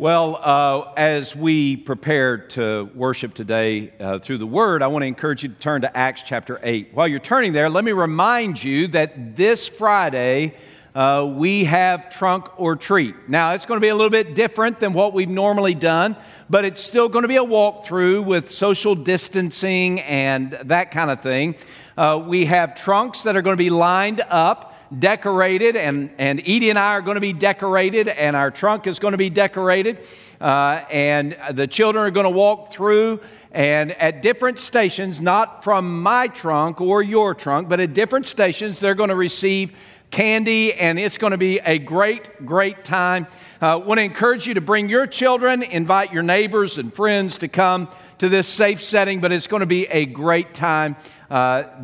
Well, as we prepare to worship today through the Word, I want to encourage you to turn to Acts chapter 8. While you're turning there, let me remind you that this Friday we have Trunk or Treat. Now, it's going to be a little bit different than what we've normally done, but it's still going to be a walkthrough with social distancing and that kind of thing. We have trunks that are going to be lined up, decorated, and Edie and I are going to be decorated, and our trunk is going to be decorated, and the children are going to walk through, and at different stations, not from my trunk or your trunk, but at different stations, they're going to receive candy, and it's going to be a great, great time. I want to encourage you to bring your children, invite your neighbors and friends to come to this safe setting, but it's going to be a great time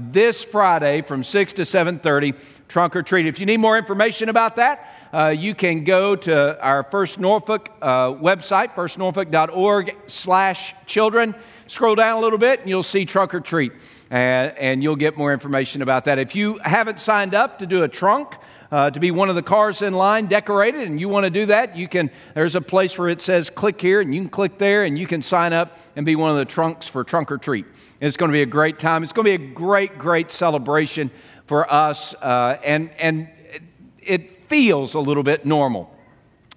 this Friday from 6 to 7:30, Trunk or Treat. If you need more information about that, you can go to our First Norfolk website, firstnorfolk.org/children. Scroll down a little bit, and you'll see Trunk or Treat, and you'll get more information about that. If you haven't signed up to do a trunk, to be one of the cars in line decorated, and you want to do that, you can. There's a place where it says click here, and you can click there, and you can sign up and be one of the trunks for Trunk or Treat. And it's going to be a great time. It's going to be a great, great celebration for us, and it feels a little bit normal,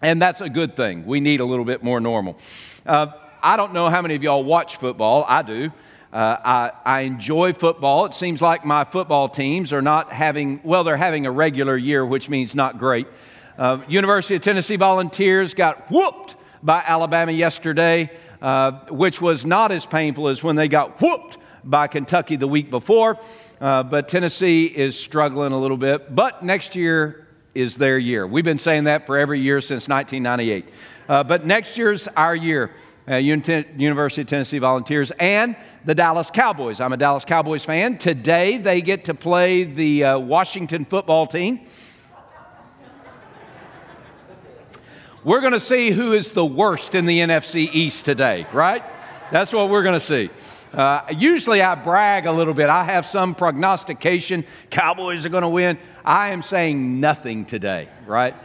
and that's a good thing. We need a little bit more normal. I don't know how many of y'all watch football. I do. I enjoy football. It seems like my football teams are not having, well, they're having a regular year, which means not great. University of Tennessee Volunteers got whooped by Alabama yesterday, which was not as painful as when they got whooped by Kentucky the week before. But Tennessee is struggling a little bit. But next year is their year. We've been saying that for every year since 1998. But next year's our year. University of Tennessee Volunteers and the Dallas Cowboys. I'm a Dallas Cowboys fan. Today they get to play the Washington football team. We're going to see who is the worst in the NFC East today, right? That's what we're going to see. Usually I brag a little bit. I have some prognostication. Cowboys are going to win. I am saying nothing today, right?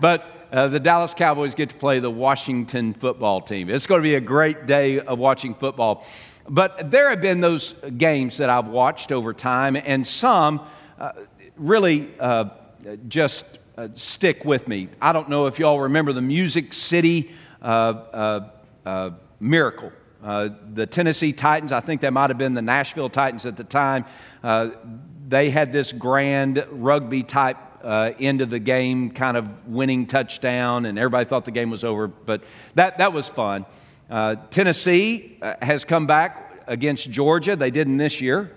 But the Dallas Cowboys get to play the Washington football team. It's going to be a great day of watching football. But there have been those games that I've watched over time, and some really just stick with me. I don't know if y'all remember the Music City Miracle. The Tennessee Titans, I think that might have been the Nashville Titans at the time, they had this grand rugby-type end of the game kind of winning touchdown, and everybody thought the game was over, but that was fun. Tennessee has come back against Georgia. They didn't this year.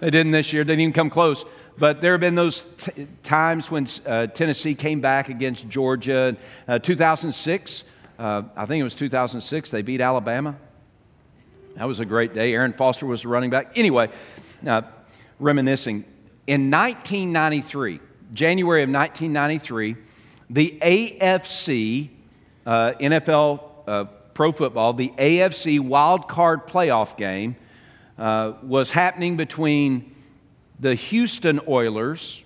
They didn't this year. They didn't even come close. But there have been those times when Tennessee came back against Georgia. 2006, I think it was 2006, they beat Alabama. That was a great day. Aaron Foster was the running back. Anyway, reminiscing. In 1993, January of 1993, the AFC, NFL Pro Football, the AFC Wild Card Playoff game was happening between the Houston Oilers,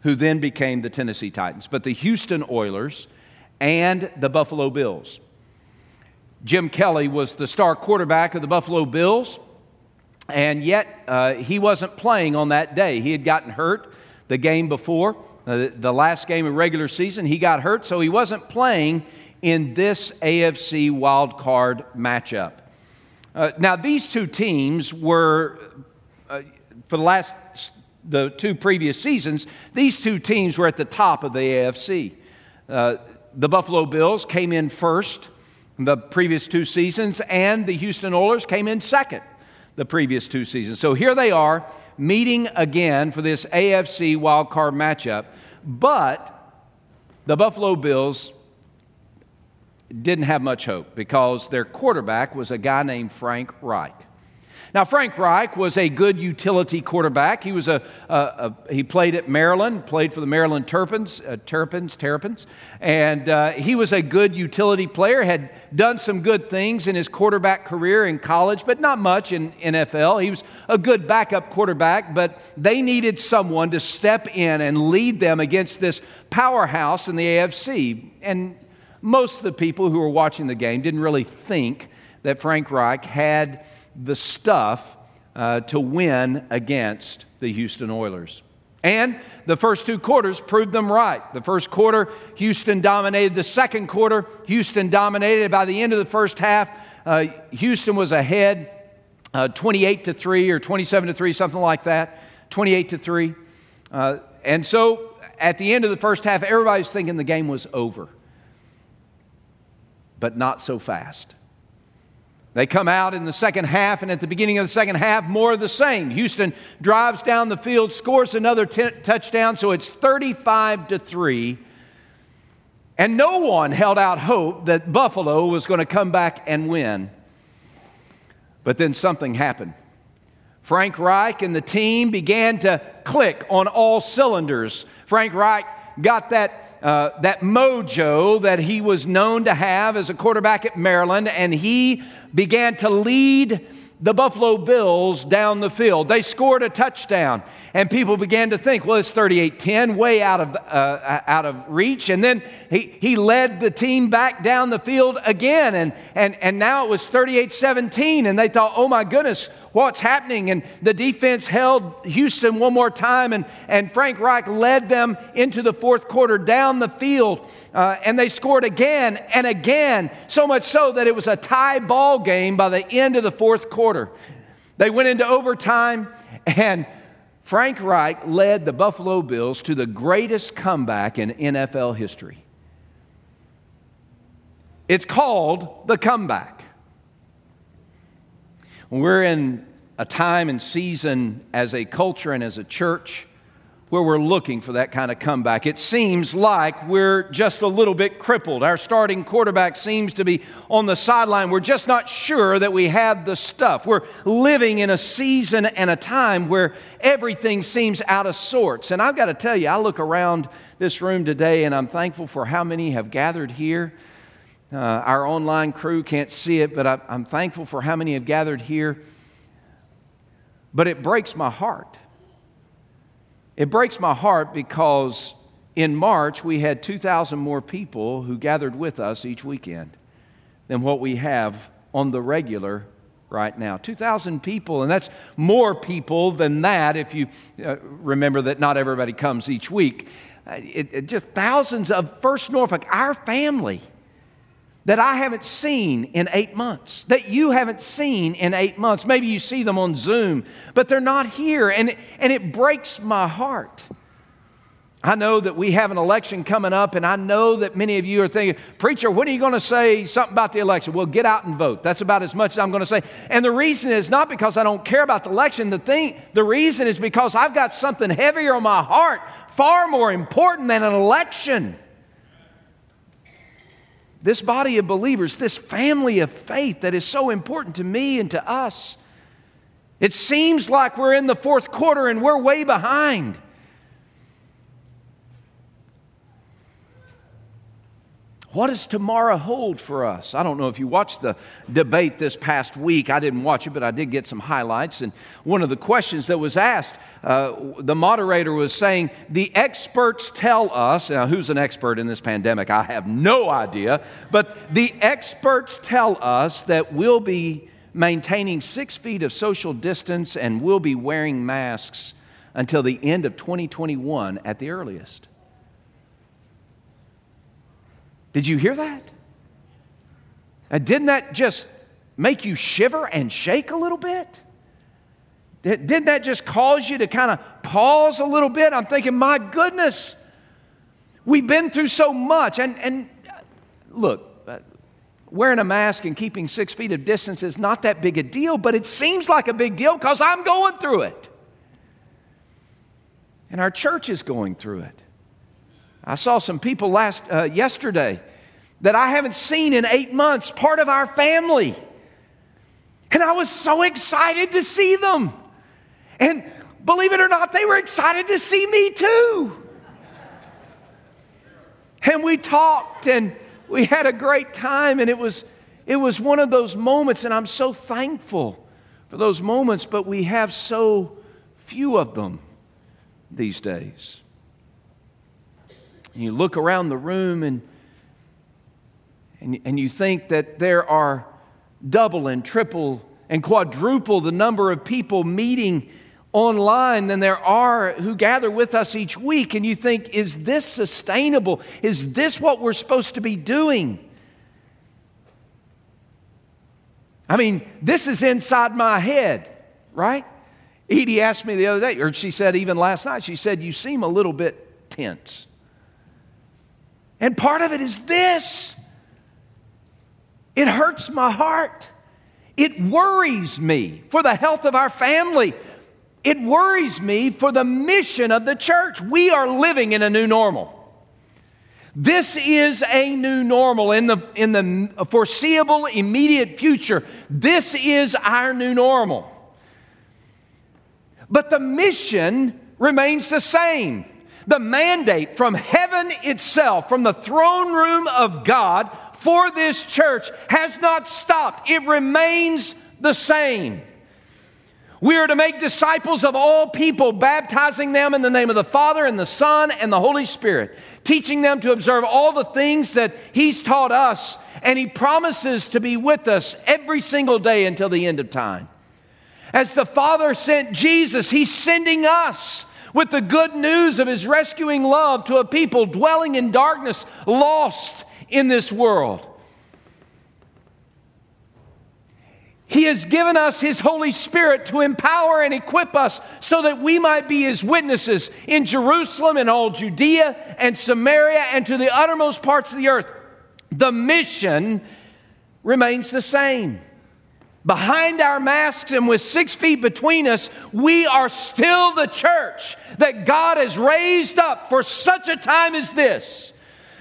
who then became the Tennessee Titans, but the Houston Oilers and the Buffalo Bills. Jim Kelly was the star quarterback of the Buffalo Bills. And yet, he wasn't playing on that day. He had gotten hurt the game before, the last game of regular season. He got hurt, so he wasn't playing in this AFC wild card matchup. Now, these two teams were, for the two previous seasons, these two teams were at the top of the AFC. The Buffalo Bills came in first the previous two seasons, and the Houston Oilers came in second the previous two seasons. So here they are meeting again for this AFC wild card matchup, but the Buffalo Bills didn't have much hope because their quarterback was a guy named Frank Reich. Now, Frank Reich was a good utility quarterback. He was he played at Maryland, played for the Maryland Terrapins, and he was a good utility player, had done some good things in his quarterback career in college, but not much in NFL. He was a good backup quarterback, but they needed someone to step in and lead them against this powerhouse in the AFC, and most of the people who were watching the game didn't really think that Frank Reich had the stuff to win against the Houston Oilers. And the first two quarters proved them right. The first quarter, Houston dominated. The second quarter, Houston dominated. By the end of the first half, Houston was ahead 28-3 or 27-3, something like that, 28-3. And so at the end of the first half, everybody's thinking the game was over. But not so fast. They come out in the second half, and at the beginning of the second half, more of the same. Houston drives down the field, scores another touchdown, so it's 35-3. And no one held out hope that Buffalo was going to come back and win. But then something happened. Frank Reich and the team began to click on all cylinders. Frank Reich got that mojo that he was known to have as a quarterback at Maryland, and he began to lead the Buffalo Bills down the field. They scored a touchdown, and people began to think, well, it's 38-10, way out of reach. And then he led the team back down the field again, and now it was 38-17, and they thought, oh my goodness, what's happening? And the defense held Houston one more time, and Frank Reich led them into the fourth quarter down the field, and they scored again and again, so much so that it was a tie ball game by the end of the fourth quarter. They went into overtime, and Frank Reich led the Buffalo Bills to the greatest comeback in NFL history. It's called the comeback. We're in a time and season as a culture and as a church where we're looking for that kind of comeback. It seems like we're just a little bit crippled. Our starting quarterback seems to be on the sideline. We're just not sure that we have the stuff. We're living in a season and a time where everything seems out of sorts. And I've got to tell you, I look around this room today, and I'm thankful for how many have gathered here. Our online crew can't see it, but I'm thankful for how many have gathered here. But it breaks my heart. It breaks my heart because in March, we had 2,000 more people who gathered with us each weekend than what we have on the regular right now. 2,000 people, and that's more people than that if you remember that not everybody comes each week. Just thousands of First Norfolk, our family, that I haven't seen in 8 months, that you haven't seen in 8 months. Maybe you see them on Zoom, but they're not here, and it breaks my heart. I know that we have an election coming up, and I know that many of you are thinking, preacher, when are you going to say something about the election? Well, get out and vote. That's about as much as I'm going to say. And the reason is not because I don't care about the election. The reason is because I've got something heavier on my heart, far more important than an election. This body of believers, this family of faith that is so important to me and to us. It seems like we're in the fourth quarter and we're way behind. What does tomorrow hold for us? I don't know if you watched the debate this past week. I didn't watch it, but I did get some highlights. And one of the questions that was asked, the moderator was saying, the experts tell us, now who's an expert in this pandemic? I have no idea. But the experts tell us that we'll be maintaining 6 feet of social distance and we'll be wearing masks until the end of 2021 at the earliest. Did you hear that? And didn't that just make you shiver and shake a little bit? Didn't that just cause you to kind of pause a little bit? I'm thinking, my goodness, we've been through so much. And look, wearing a mask and keeping 6 feet of distance is not that big a deal, but it seems like a big deal because I'm going through it. And our church is going through it. I saw some people yesterday that I haven't seen in 8 months, part of our family. And I was so excited to see them. And believe it or not, they were excited to see me too. And we talked and we had a great time, and it was one of those moments, and I'm so thankful for those moments, but we have so few of them these days. And you look around the room, and and you think that there are double and triple and quadruple the number of people meeting online than there are who gather with us each week, and you think, is this sustainable? Is this what we're supposed to be doing? I mean, this is inside my head, right? Edie asked me the other day, or she said even last night, she said, you seem a little bit tense. And part of it is this. It hurts my heart. It worries me for the health of our family. It worries me for the mission of the church. We are living in a new normal. This is a new normal. In the foreseeable, immediate future, this is our new normal. But the mission remains the same. The mandate from heaven itself, from the throne room of God for this church has not stopped. It remains the same. We are to make disciples of all people, baptizing them in the name of the Father and the Son and the Holy Spirit, teaching them to observe all the things that He's taught us, and He promises to be with us every single day until the end of time. As the Father sent Jesus, He's sending us with the good news of His rescuing love to a people dwelling in darkness, lost in this world. He has given us His Holy Spirit to empower and equip us so that we might be His witnesses in Jerusalem and all Judea and Samaria and to the uttermost parts of the earth. The mission remains the same. Behind our masks and with 6 feet between us, we are still the church that God has raised up for such a time as this,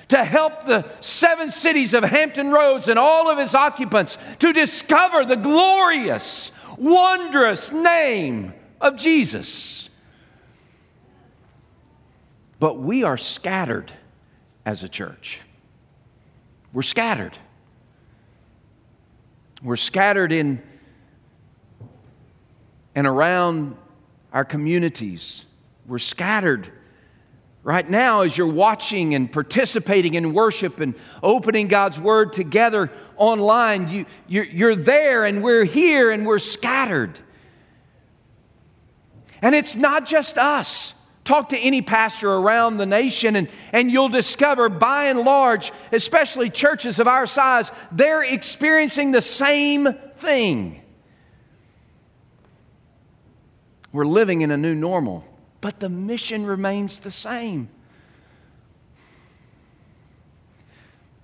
to help the 7 cities of Hampton Roads and all of its occupants to discover the glorious, wondrous name of Jesus. But we are scattered as a church. We're scattered. We're scattered in and around our communities. We're scattered right now, as you're watching and participating in worship and opening God's Word together online, you're there and we're here and we're scattered. And it's not just us. Talk to any pastor around the nation and you'll discover, by and large, especially churches of our size, they're experiencing the same thing. We're living in a new normal. But the mission remains the same.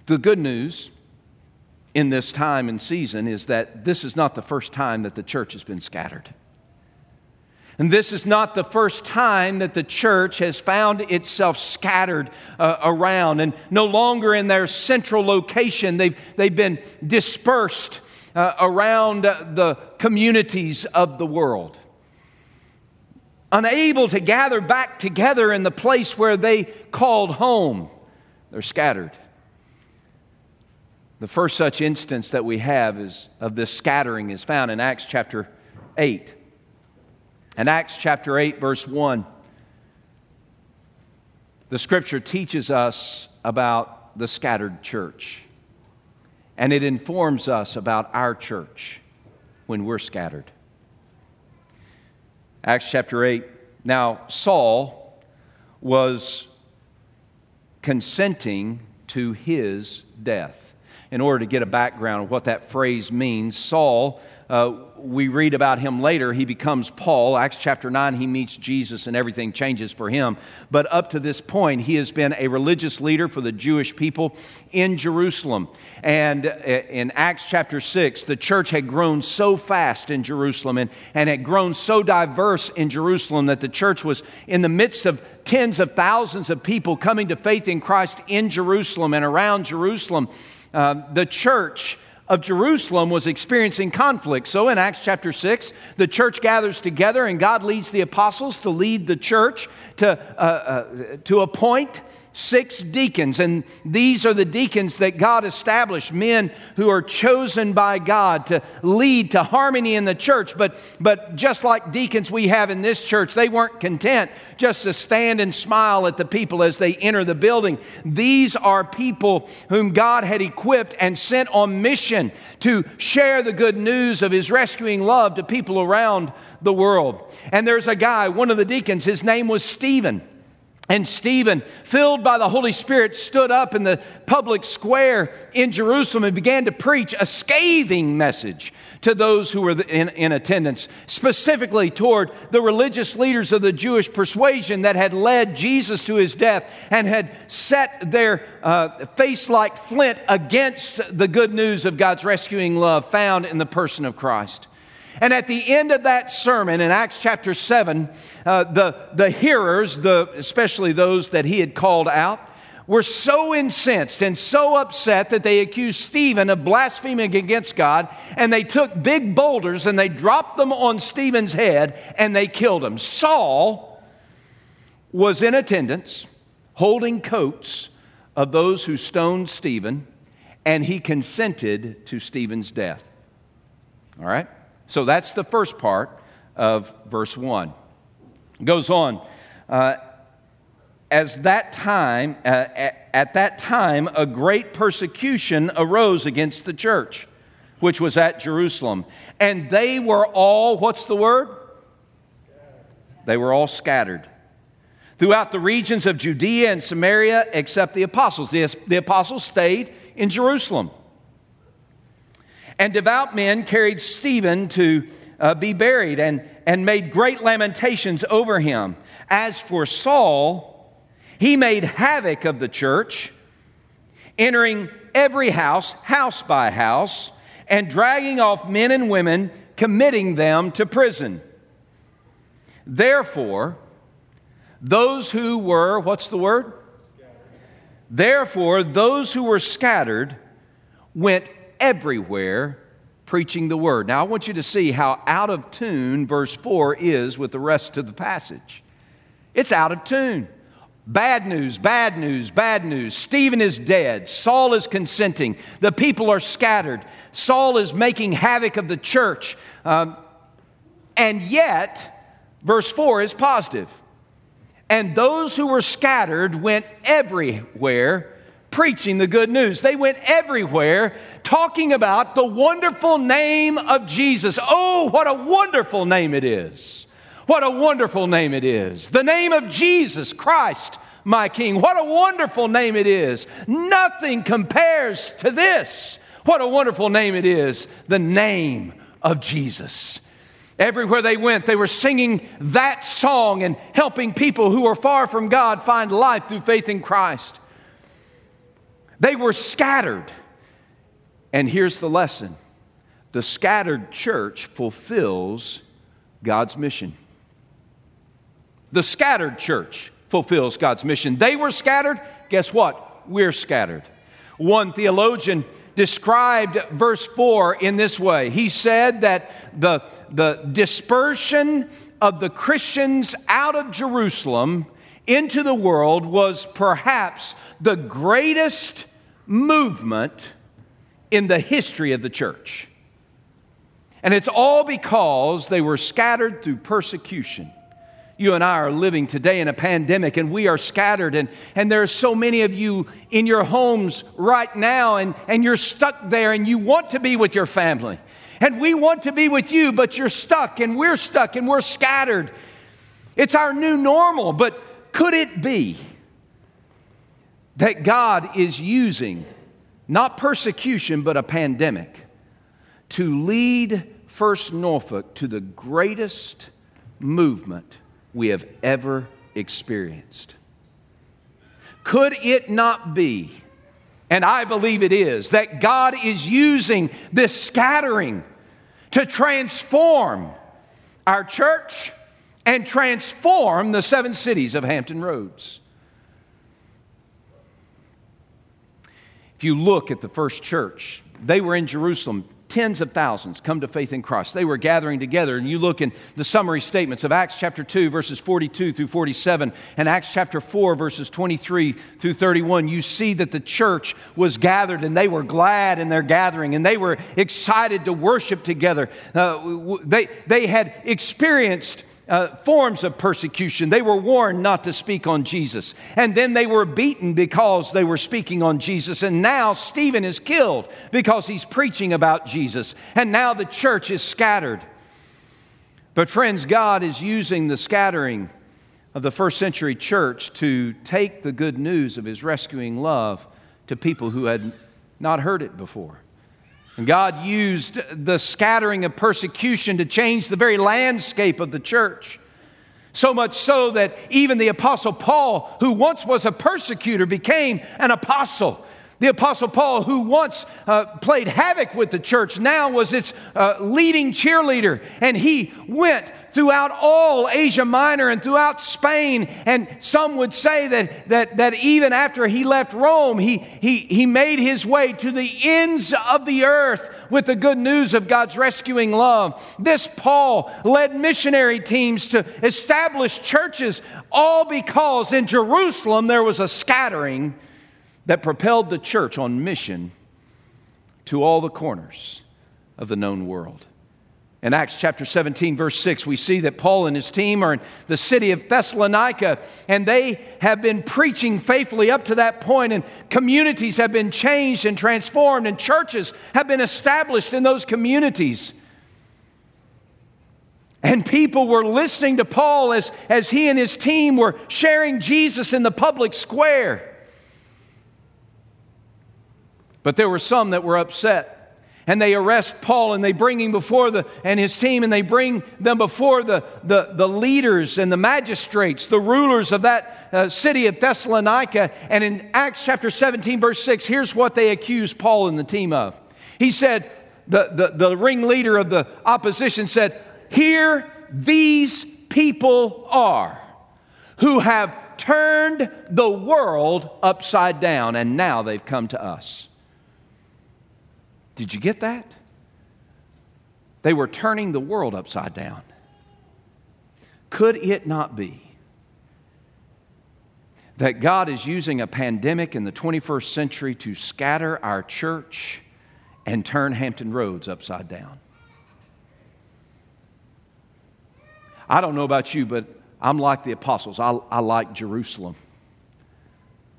The good news in this time and season is that this is not the first time that the church has been scattered. And this is not the first time that the church has found itself scattered around and no longer in their central location. They've been dispersed around the communities of the world, unable to gather back together in the place where they called home. They're scattered. The first such instance that we have is of this scattering is found in Acts chapter 8. In Acts chapter 8, verse 1, the Scripture teaches us about the scattered church, and it informs us about our church when we're scattered. Acts chapter 8, now Saul was consenting to his death. In order to get a background of what that phrase means, Saul, we read about him later, he becomes Paul. Acts chapter 9, he meets Jesus and everything changes for him. But up to this point, he has been a religious leader for the Jewish people in Jerusalem. And in Acts chapter 6, the church had grown so fast in Jerusalem and had grown so diverse in Jerusalem that the church was in the midst of tens of thousands of people coming to faith in Christ in Jerusalem and around Jerusalem. The church of Jerusalem was experiencing conflict. So in Acts chapter 6, the church gathers together and God leads the apostles to lead the church to appoint 6 deacons, and these are the deacons that God established, men who are chosen by God to lead to harmony in the church. But just like deacons we have in this church, they weren't content just to stand and smile at the people as they enter the building. These are people whom God had equipped and sent on mission to share the good news of His rescuing love to people around the world. And there's a guy, one of the deacons, his name was Stephen. And Stephen, filled by the Holy Spirit, stood up in the public square in Jerusalem and began to preach a scathing message to those who were in attendance, specifically toward the religious leaders of the Jewish persuasion that had led Jesus to His death and had set their face like flint against the good news of God's rescuing love found in the person of Christ. And at the end of that sermon in Acts chapter 7, the hearers, especially those that he had called out, were so incensed and so upset that they accused Stephen of blaspheming against God, and they took big boulders and they dropped them on Stephen's head and they killed him. Saul was in attendance holding coats of those who stoned Stephen, and he consented to Stephen's death. All right? So that's the first part of verse 1. It goes on, at that time, a great persecution arose against the church, which was at Jerusalem. And they were all, what's the word? They were all scattered throughout the regions of Judea and Samaria, except the apostles. The apostles stayed in Jerusalem. And devout men carried Stephen to be buried and made great lamentations over him. As for Saul, he made havoc of the church, entering every house, house by house, and dragging off men and women, committing them to prison. Therefore, those who were, what's the word? Scattered. Therefore, those who were scattered went everywhere preaching the word. Now I want you to see how out of tune verse 4 is with the rest of the passage. It's out of tune. Bad news, bad news, bad news. Stephen is dead. Saul is consenting. The people are scattered. Saul is making havoc of the church. And yet, verse 4 is positive. And those who were scattered went everywhere preaching the good news. They went everywhere talking about the wonderful name of Jesus. Oh, what a wonderful name it is. What a wonderful name it is. The name of Jesus Christ, my King. What a wonderful name it is. Nothing compares to this. What a wonderful name it is. The name of Jesus. Everywhere they went, they were singing that song and helping people who are far from God find life through faith in Christ. They were scattered. And here's the lesson. The scattered church fulfills God's mission. The scattered church fulfills God's mission. They were scattered. Guess what? We're scattered. One theologian described verse 4 in this way. He said that the dispersion of the Christians out of Jerusalem into the world was perhaps the greatest movement in the history of the church. And it's all because they were scattered through persecution. You and I are living today in a pandemic, and we are scattered, and there are so many of you in your homes right now, and you're stuck there, and you want to be with your family. And we want to be with you, but you're stuck, and we're scattered. It's our new normal, but could it be that God is using not persecution but a pandemic to lead First Norfolk to the greatest movement we have ever experienced? Could it not be, and I believe it is, that God is using this scattering to transform our church and transform the 7 cities of Hampton Roads? If you look at the first church, they were in Jerusalem Tens of thousands come to faith in Christ. They were gathering together, and you look in the summary statements of Acts chapter 2, verses 42 through 47, and Acts chapter 4, verses 23 through 31. You see that the church was gathered, and they were glad in their gathering, and they were excited to worship together. They had experienced forms of persecution. They were warned not to speak on Jesus. And then they were beaten because they were speaking on Jesus. And now Stephen is killed because he's preaching about Jesus. And now the church is scattered. But friends, God is using the scattering of the first century church to take the good news of his rescuing love to people who had not heard it before. And God used the scattering of persecution to change the very landscape of the church. So much so that even the Apostle Paul, who once was a persecutor, became an apostle. The Apostle Paul, who once played havoc with the church, now was its leading cheerleader. And he went throughout all Asia Minor and throughout Spain. And some would say that even after he left Rome, he made his way to the ends of the earth with the good news of God's rescuing love. This Paul led missionary teams to establish churches, all because in Jerusalem there was a scattering that propelled the church on mission to all the corners of the known world. In Acts chapter 17, verse 6, we see that Paul and his team are in the city of Thessalonica, and they have been preaching faithfully up to that point, and communities have been changed and transformed, and churches have been established in those communities. And people were listening to Paul as he and his team were sharing Jesus in the public square. But there were some that were upset, and they arrest Paul, and they bring him before the leaders and the magistrates, the rulers of that city of Thessalonica. And in Acts chapter 17, verse 6, here's what they accused Paul and the team of. He said, the ringleader of the opposition said, "Here these people are who have turned the world upside down, and now they've come to us." Did you get that? They were turning the world upside down. Could it not be that God is using a pandemic in the 21st century to scatter our church and turn Hampton Roads upside down? I don't know about you, but I'm like the apostles. I like Jerusalem.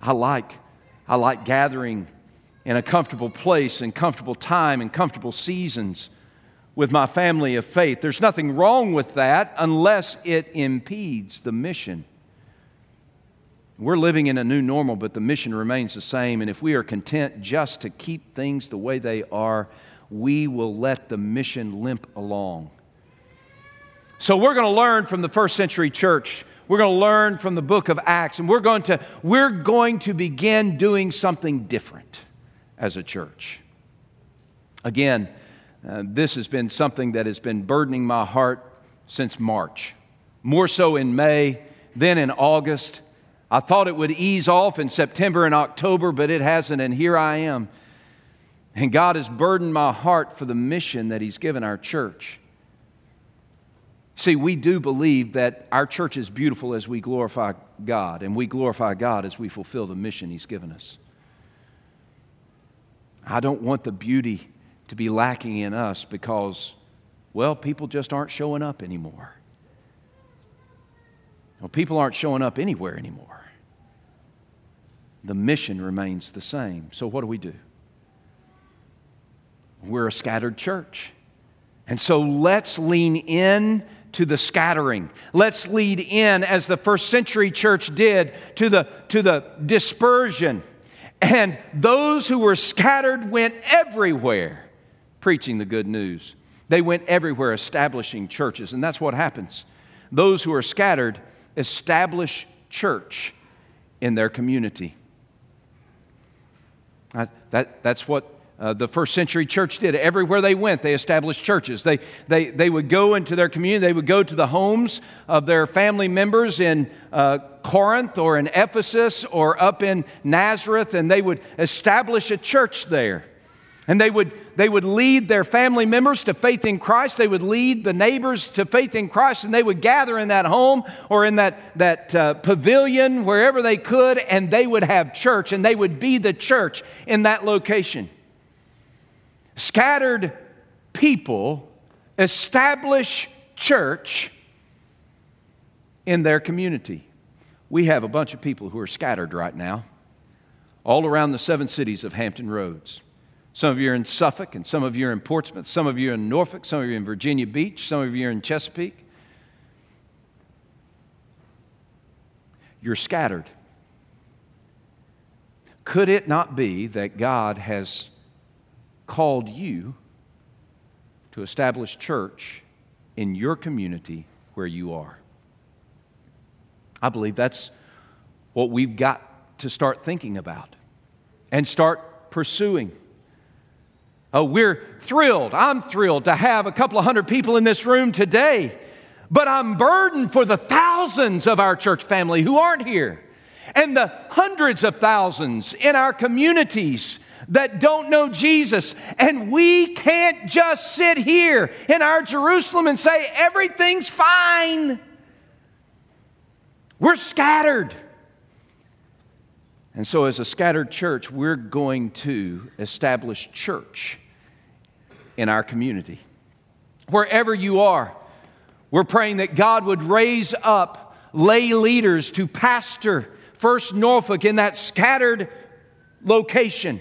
I like gathering in a comfortable place and comfortable time and comfortable seasons with my family of faith. There's nothing wrong with that unless it impedes the mission. We're living in a new normal, but the mission remains the same. And if we are content just to keep things the way they are, we will let the mission limp along. So we're going to learn from the first century church. We're going to learn from the book of Acts. And we're going to begin doing something different as a church. Again, this has been something that has been burdening my heart since March. More so in May, then in August. I thought it would ease off in September and October, but it hasn't, and here I am. And God has burdened my heart for the mission that He's given our church. See, we do believe that our church is beautiful as we glorify God, and we glorify God as we fulfill the mission He's given us. I don't want the beauty to be lacking in us because, well, people just aren't showing up anymore. Well, people aren't showing up anywhere anymore. The mission remains the same. So what do? We're a scattered church. And so let's lean in to the scattering. Let's lead in, as the first century church did, to the dispersion. And those who were scattered went everywhere preaching the good news. They went everywhere establishing churches, and that's what happens. Those who are scattered establish church in their community. That's what the first century church did. Everywhere they went, they established churches. They would go into their community. They would go to the homes of their family members in Corinth or in Ephesus or up in Nazareth, and they would establish a church there. And they would lead their family members to faith in Christ. They would lead the neighbors to faith in Christ, and they would gather in that home or in that pavilion, wherever they could, and they would have church, and they would be the church in that location. Scattered people establish church in their community. We have a bunch of people who are scattered right now all around the 7 cities of Hampton Roads. Some of you are in Suffolk, and some of you are in Portsmouth. Some of you are in Norfolk. Some of you are in Virginia Beach. Some of you are in Chesapeake. You're scattered. Could it not be that God has called you to establish church in your community where you are? I believe that's what we've got to start thinking about and start pursuing. Oh, we're thrilled. I'm thrilled to have a couple of hundred people in this room today. But I'm burdened for the thousands of our church family who aren't here, and the hundreds of thousands in our communities that don't know Jesus. And we can't just sit here in our Jerusalem and say everything's fine. We're scattered. And so as a scattered church, we're going to establish church in our community. Wherever you are, we're praying that God would raise up lay leaders to pastor First Norfolk in that scattered location,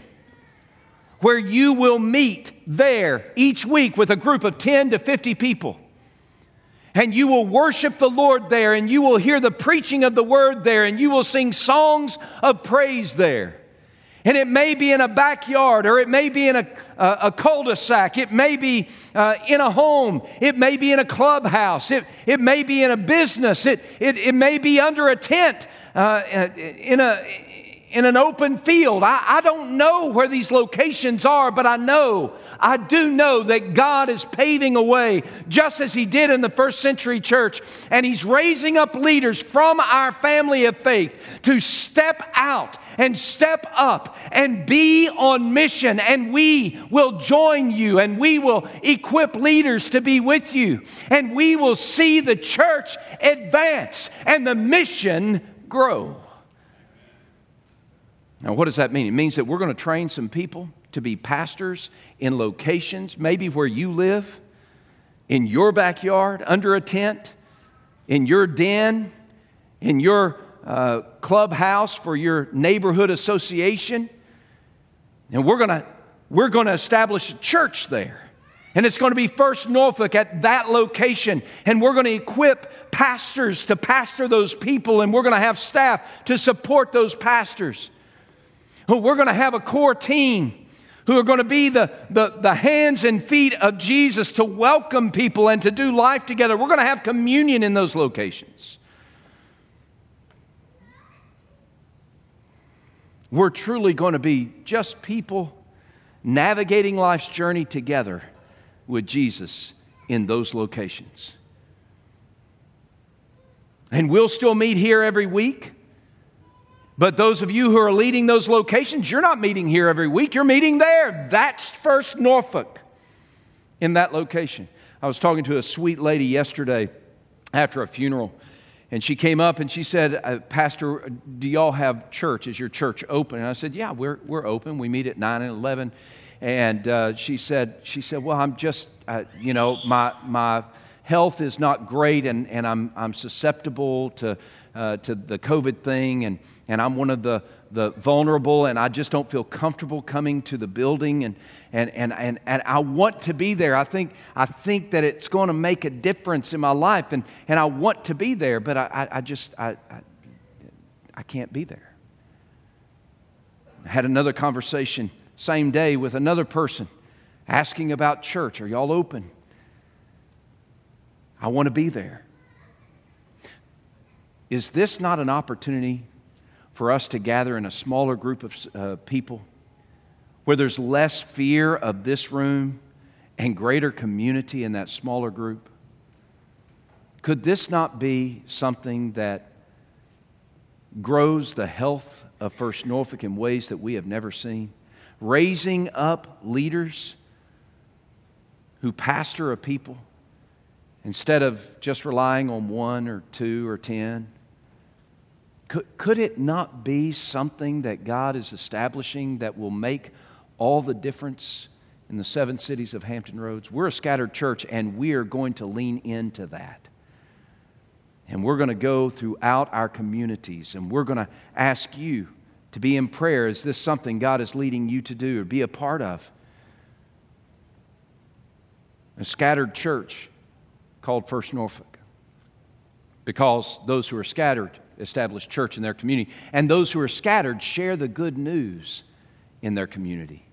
where you will meet there each week with a group of 10 to 50 people. And you will worship the Lord there, and you will hear the preaching of the word there, and you will sing songs of praise there. And it may be in a backyard, or it may be in a cul-de-sac. It may be in a home. It may be in a clubhouse. It may be in a business. It may be under a tent, in an open field. I don't know where these locations are, but I do know that God is paving a way, just as He did in the first century church. And He's raising up leaders from our family of faith to step out and step up and be on mission. And we will join you, and we will equip leaders to be with you. And we will see the church advance and the mission grow. Now, what does that mean? It means that we're going to train some people to be pastors in locations, maybe where you live, in your backyard, under a tent, in your den, in your clubhouse for your neighborhood association. And we're going to establish a church there. And it's going to be First Norfolk at that location. And we're going to equip pastors to pastor those people. And we're going to have staff to support those pastors. We're going to have a core team who are going to be the hands and feet of Jesus to welcome people and to do life together. We're going to have communion in those locations. We're truly going to be just people navigating life's journey together with Jesus in those locations. And we'll still meet here every week. But those of you who are leading those locations, you're not meeting here every week. You're meeting there. That's First Norfolk in that location. I was talking to a sweet lady yesterday after a funeral, and she came up and she said, "Pastor, do y'all have church? Is your church open?" And I said, "Yeah, we're open. We meet at 9 and 11. And she said, "Well, I'm just, my health is not great, and I'm susceptible to the COVID thing, and I'm one of the vulnerable, and I just don't feel comfortable coming to the building, and I want to be there. I think that it's going to make a difference in my life, and I want to be there, but I just can't be there." I had another conversation same day with another person asking about church. "Are y'all open? I want to be there." Is this not an opportunity for us to gather in a smaller group of people where there's less fear of this room and greater community in that smaller group? Could this not be something that grows the health of First Norfolk in ways that we have never seen? raising up leaders who pastor a people instead of just relying on one or two or 10? Could it not be something that God is establishing that will make all the difference in the 7 cities of Hampton Roads? We're a scattered church, and we're going to lean into that. And we're going to go throughout our communities, and we're going to ask you to be in prayer. Is this something God is leading you to do or be a part of? A scattered church called First Norfolk, because those who are scattered establish church in their community, and those who are scattered share the good news in their community.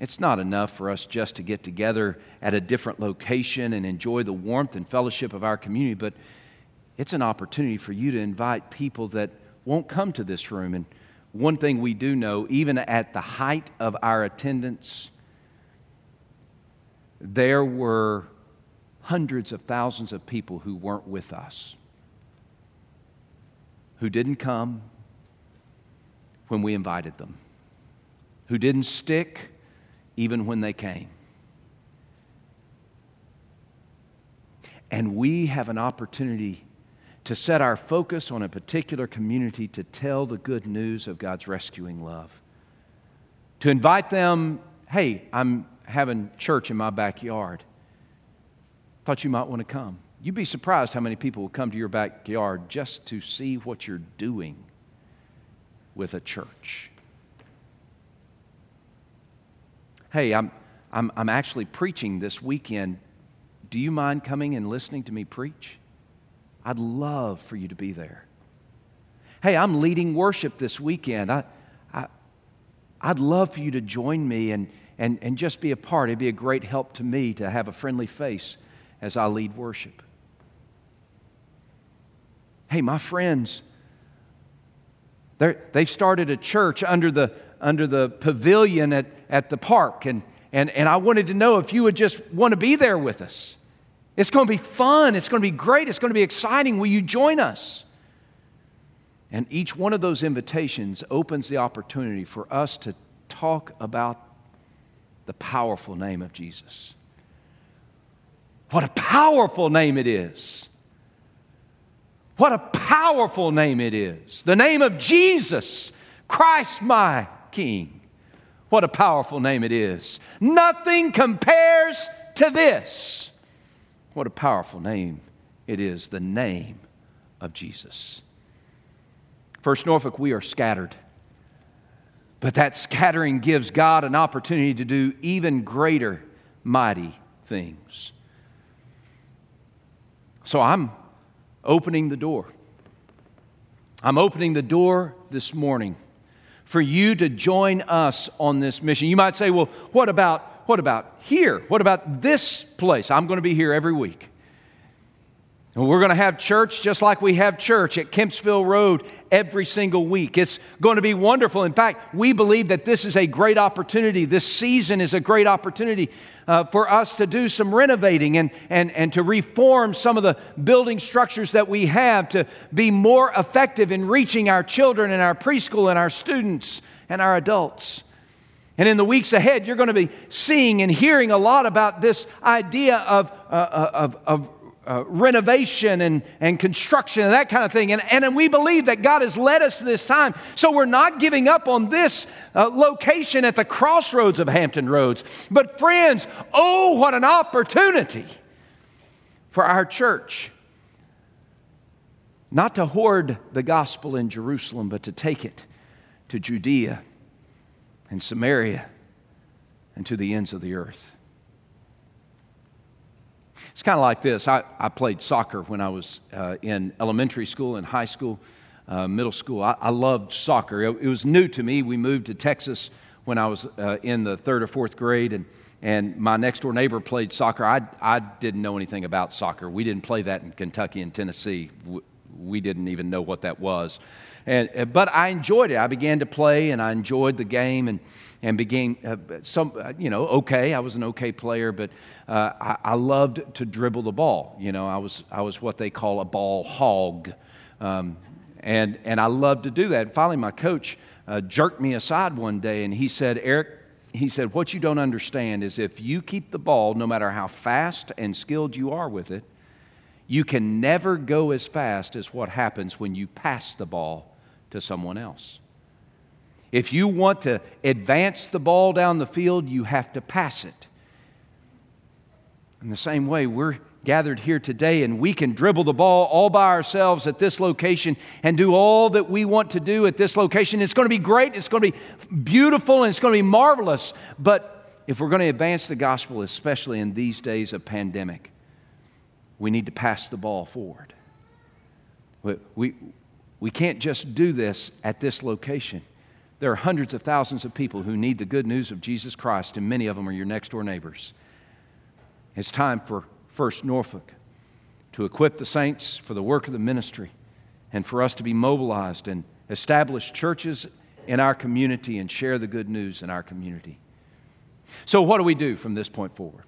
It's not enough for us just to get together at a different location and enjoy the warmth and fellowship of our community, but it's an opportunity for you to invite people that won't come to this room. And one thing we do know, even at the height of our attendance, there were hundreds of thousands of people who weren't with us, who didn't come when we invited them, who didn't stick even when they came. And we have an opportunity to set our focus on a particular community to tell the good news of God's rescuing love. To invite them, hey, I'm having church in my backyard. Thought you might want to come. You'd be surprised how many people will come to your backyard just to see what you're doing with a church. Hey, I'm actually preaching this weekend. Do you mind coming and listening to me preach? I'd love for you to be there. Hey, I'm leading worship this weekend. I'd love for you to join me and just be a part. It'd be a great help to me to have a friendly face as I lead worship. Hey, my friends, they've started a church under the pavilion at the park, and I wanted to know if you would just want to be there with us. It's going to be fun. It's going to be great. It's going to be exciting. Will you join us? And each one of those invitations opens the opportunity for us to talk about the powerful name of Jesus. What a powerful name it is. What a powerful name it is. The name of Jesus, Christ my King. What a powerful name it is. Nothing compares to this. What a powerful name it is, the name of Jesus. First Norfolk, we are scattered. But that scattering gives God an opportunity to do even greater, mighty things. So I'm opening the door. I'm opening the door this morning for you to join us on this mission. You might say, well, what about here? What about this place? I'm going to be here every week. And we're going to have church just like we have church at Kempsville Road every single week. It's going to be wonderful. In fact, we believe that this is a great opportunity. This season is a great opportunity for us to do some renovating and to reform some of the building structures that we have to be more effective in reaching our children and our preschool and our students and our adults. And in the weeks ahead, you're going to be seeing and hearing a lot about this idea of renovation and construction and that kind of thing. And we believe that God has led us to this time. So we're not giving up on this location at the crossroads of Hampton Roads. But friends, oh, what an opportunity for our church. Not to hoard the gospel in Jerusalem, but to take it to Judea and Samaria and to the ends of the earth. It's kind of like this. I played soccer when I was in elementary school, in high school, middle school. I loved soccer. It was new to me. We moved to Texas when I was in the 3rd or 4th grade, and my next door neighbor played soccer. I didn't know anything about soccer. We didn't play that in Kentucky and Tennessee. We didn't even know what that was. But I enjoyed it. I began to play, and I enjoyed the game, and began I was an okay player, but I loved to dribble the ball. You know, I was what they call a ball hog, and I loved to do that. And finally, my coach jerked me aside one day, and he said, Eric, he said, what you don't understand is if you keep the ball, no matter how fast and skilled you are with it, you can never go as fast as what happens when you pass the ball to someone else. If you want to advance the ball down the field, you have to pass it. In the same way, we're gathered here today, and we can dribble the ball all by ourselves at this location and do all that we want to do at this location. It's going to be great, it's going to be beautiful, and it's going to be marvelous. But if we're going to advance the gospel, especially in these days of pandemic, we need to pass the ball forward. We can't just do this at this location. There are hundreds of thousands of people who need the good news of Jesus Christ, and many of them are your next-door neighbors. It's time for First Norfolk to equip the saints for the work of the ministry and for us to be mobilized and establish churches in our community and share the good news in our community. So what do we do from this point forward?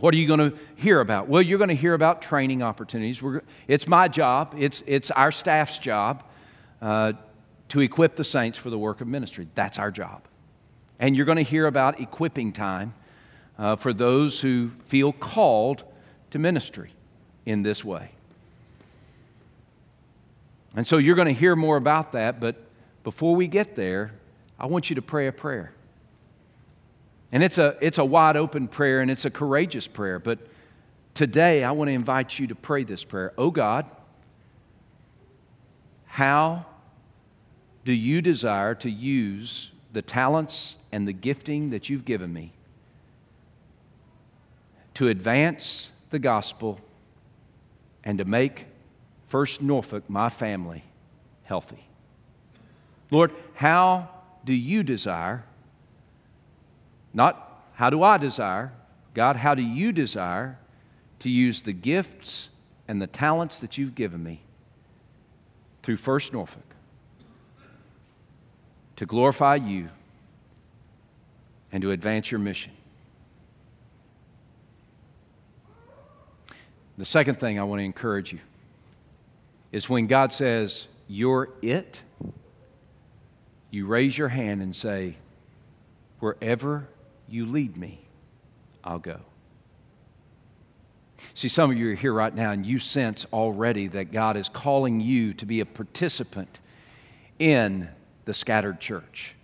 What are you going to hear about? Well, you're going to hear about training opportunities. It's my job, it's our staff's job to equip the saints for the work of ministry. That's our job. And you're going to hear about equipping time for those who feel called to ministry in this way. And so you're going to hear more about that, but before we get there, I want you to pray a prayer. And it's a wide-open prayer, and it's a courageous prayer, but today I want to invite you to pray this prayer. Oh God, how do you desire to use the talents and the gifting that you've given me to advance the gospel and to make First Norfolk, my family, healthy? Lord, how do you desire, not how do I desire, God, how do you desire to use the gifts and the talents that you've given me through First Norfolk to glorify you and to advance your mission? The second thing I want to encourage you is when God says, you're it, you raise your hand and say, wherever you lead me, I'll go. See, some of you are here right now and you sense already that God is calling you to be a participant in the scattered church.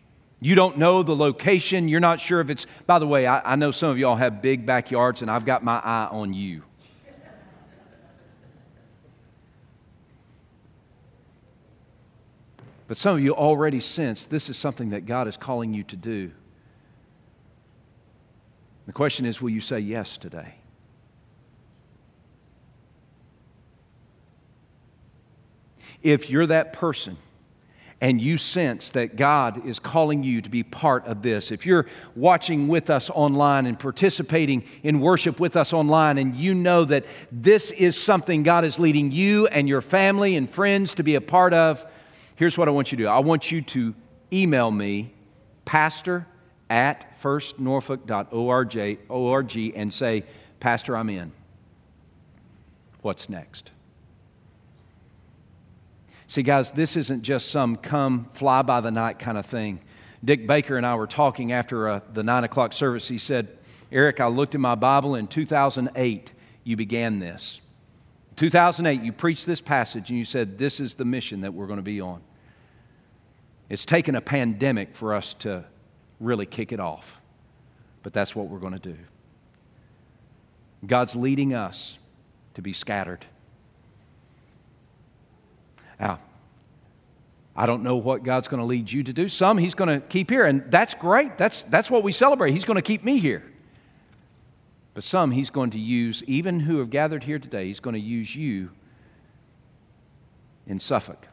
You don't know the location. You're not sure if it's, by the way, I know some of y'all have big backyards, and I've got my eye on you. But some of you already sense this is something that God is calling you to do. The question is, will you say yes today? If you're that person and you sense that God is calling you to be part of this, if you're watching with us online and participating in worship with us online, and you know that this is something God is leading you and your family and friends to be a part of, here's what I want you to do. I want you to email me, pastor@firstnorfolk.org, and say, Pastor, I'm in. What's next? See, guys, this isn't just some come fly by the night kind of thing. Dick Baker and I were talking after the 9 o'clock service. He said, Eric, I looked in my Bible. In 2008, you began this. 2008, you preached this passage and you said, this is the mission that we're going to be on. It's taken a pandemic for us to really kick it off, but that's what we're going to do. God's leading us to be scattered. Now, I don't know what God's going to lead you to do. Some He's going to keep here, and that's great. That's what we celebrate. He's going to keep me here. But some He's going to use, even who have gathered here today, He's going to use you in Suffolk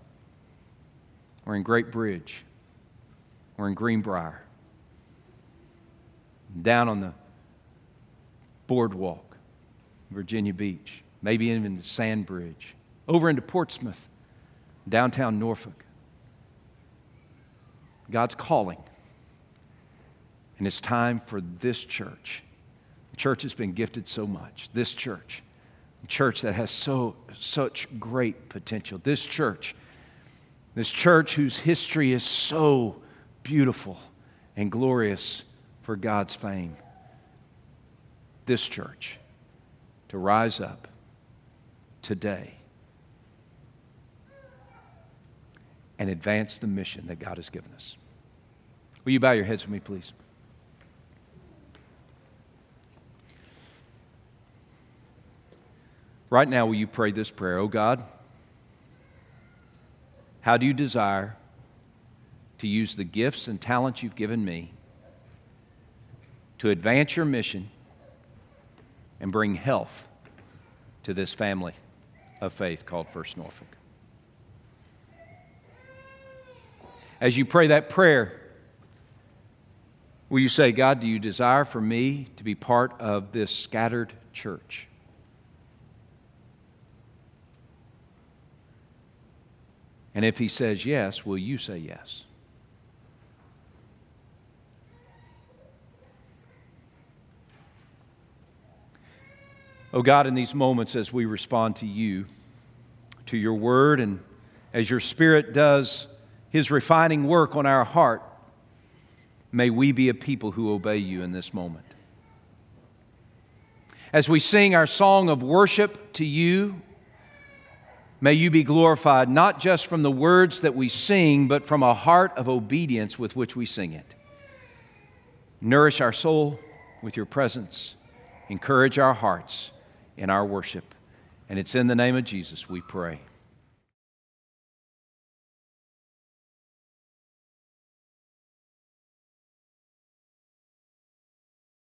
or in Great Bridge or in Greenbrier, down on the boardwalk, Virginia Beach, maybe even to Sandbridge, over into Portsmouth, downtown Norfolk. God's calling, and it's time for this church. The church has been gifted so much. This church, a church that has such great potential. This church This church whose history is so beautiful and glorious for God's fame. This church to rise up today and advance the mission that God has given us. Will you bow your heads with me, please? Right now, will you pray this prayer? Oh God, how do you desire to use the gifts and talents you've given me to advance your mission and bring health to this family of faith called First Norfolk? As you pray that prayer, will you say, God, do you desire for me to be part of this scattered church? And if he says yes, will you say yes? Oh God, in these moments as we respond to you, to your word, and as your Spirit does his refining work on our heart, may we be a people who obey you in this moment. As we sing our song of worship to you, may you be glorified, not just from the words that we sing, but from a heart of obedience with which we sing it. Nourish our soul with your presence. Encourage our hearts in our worship. And it's in the name of Jesus we pray.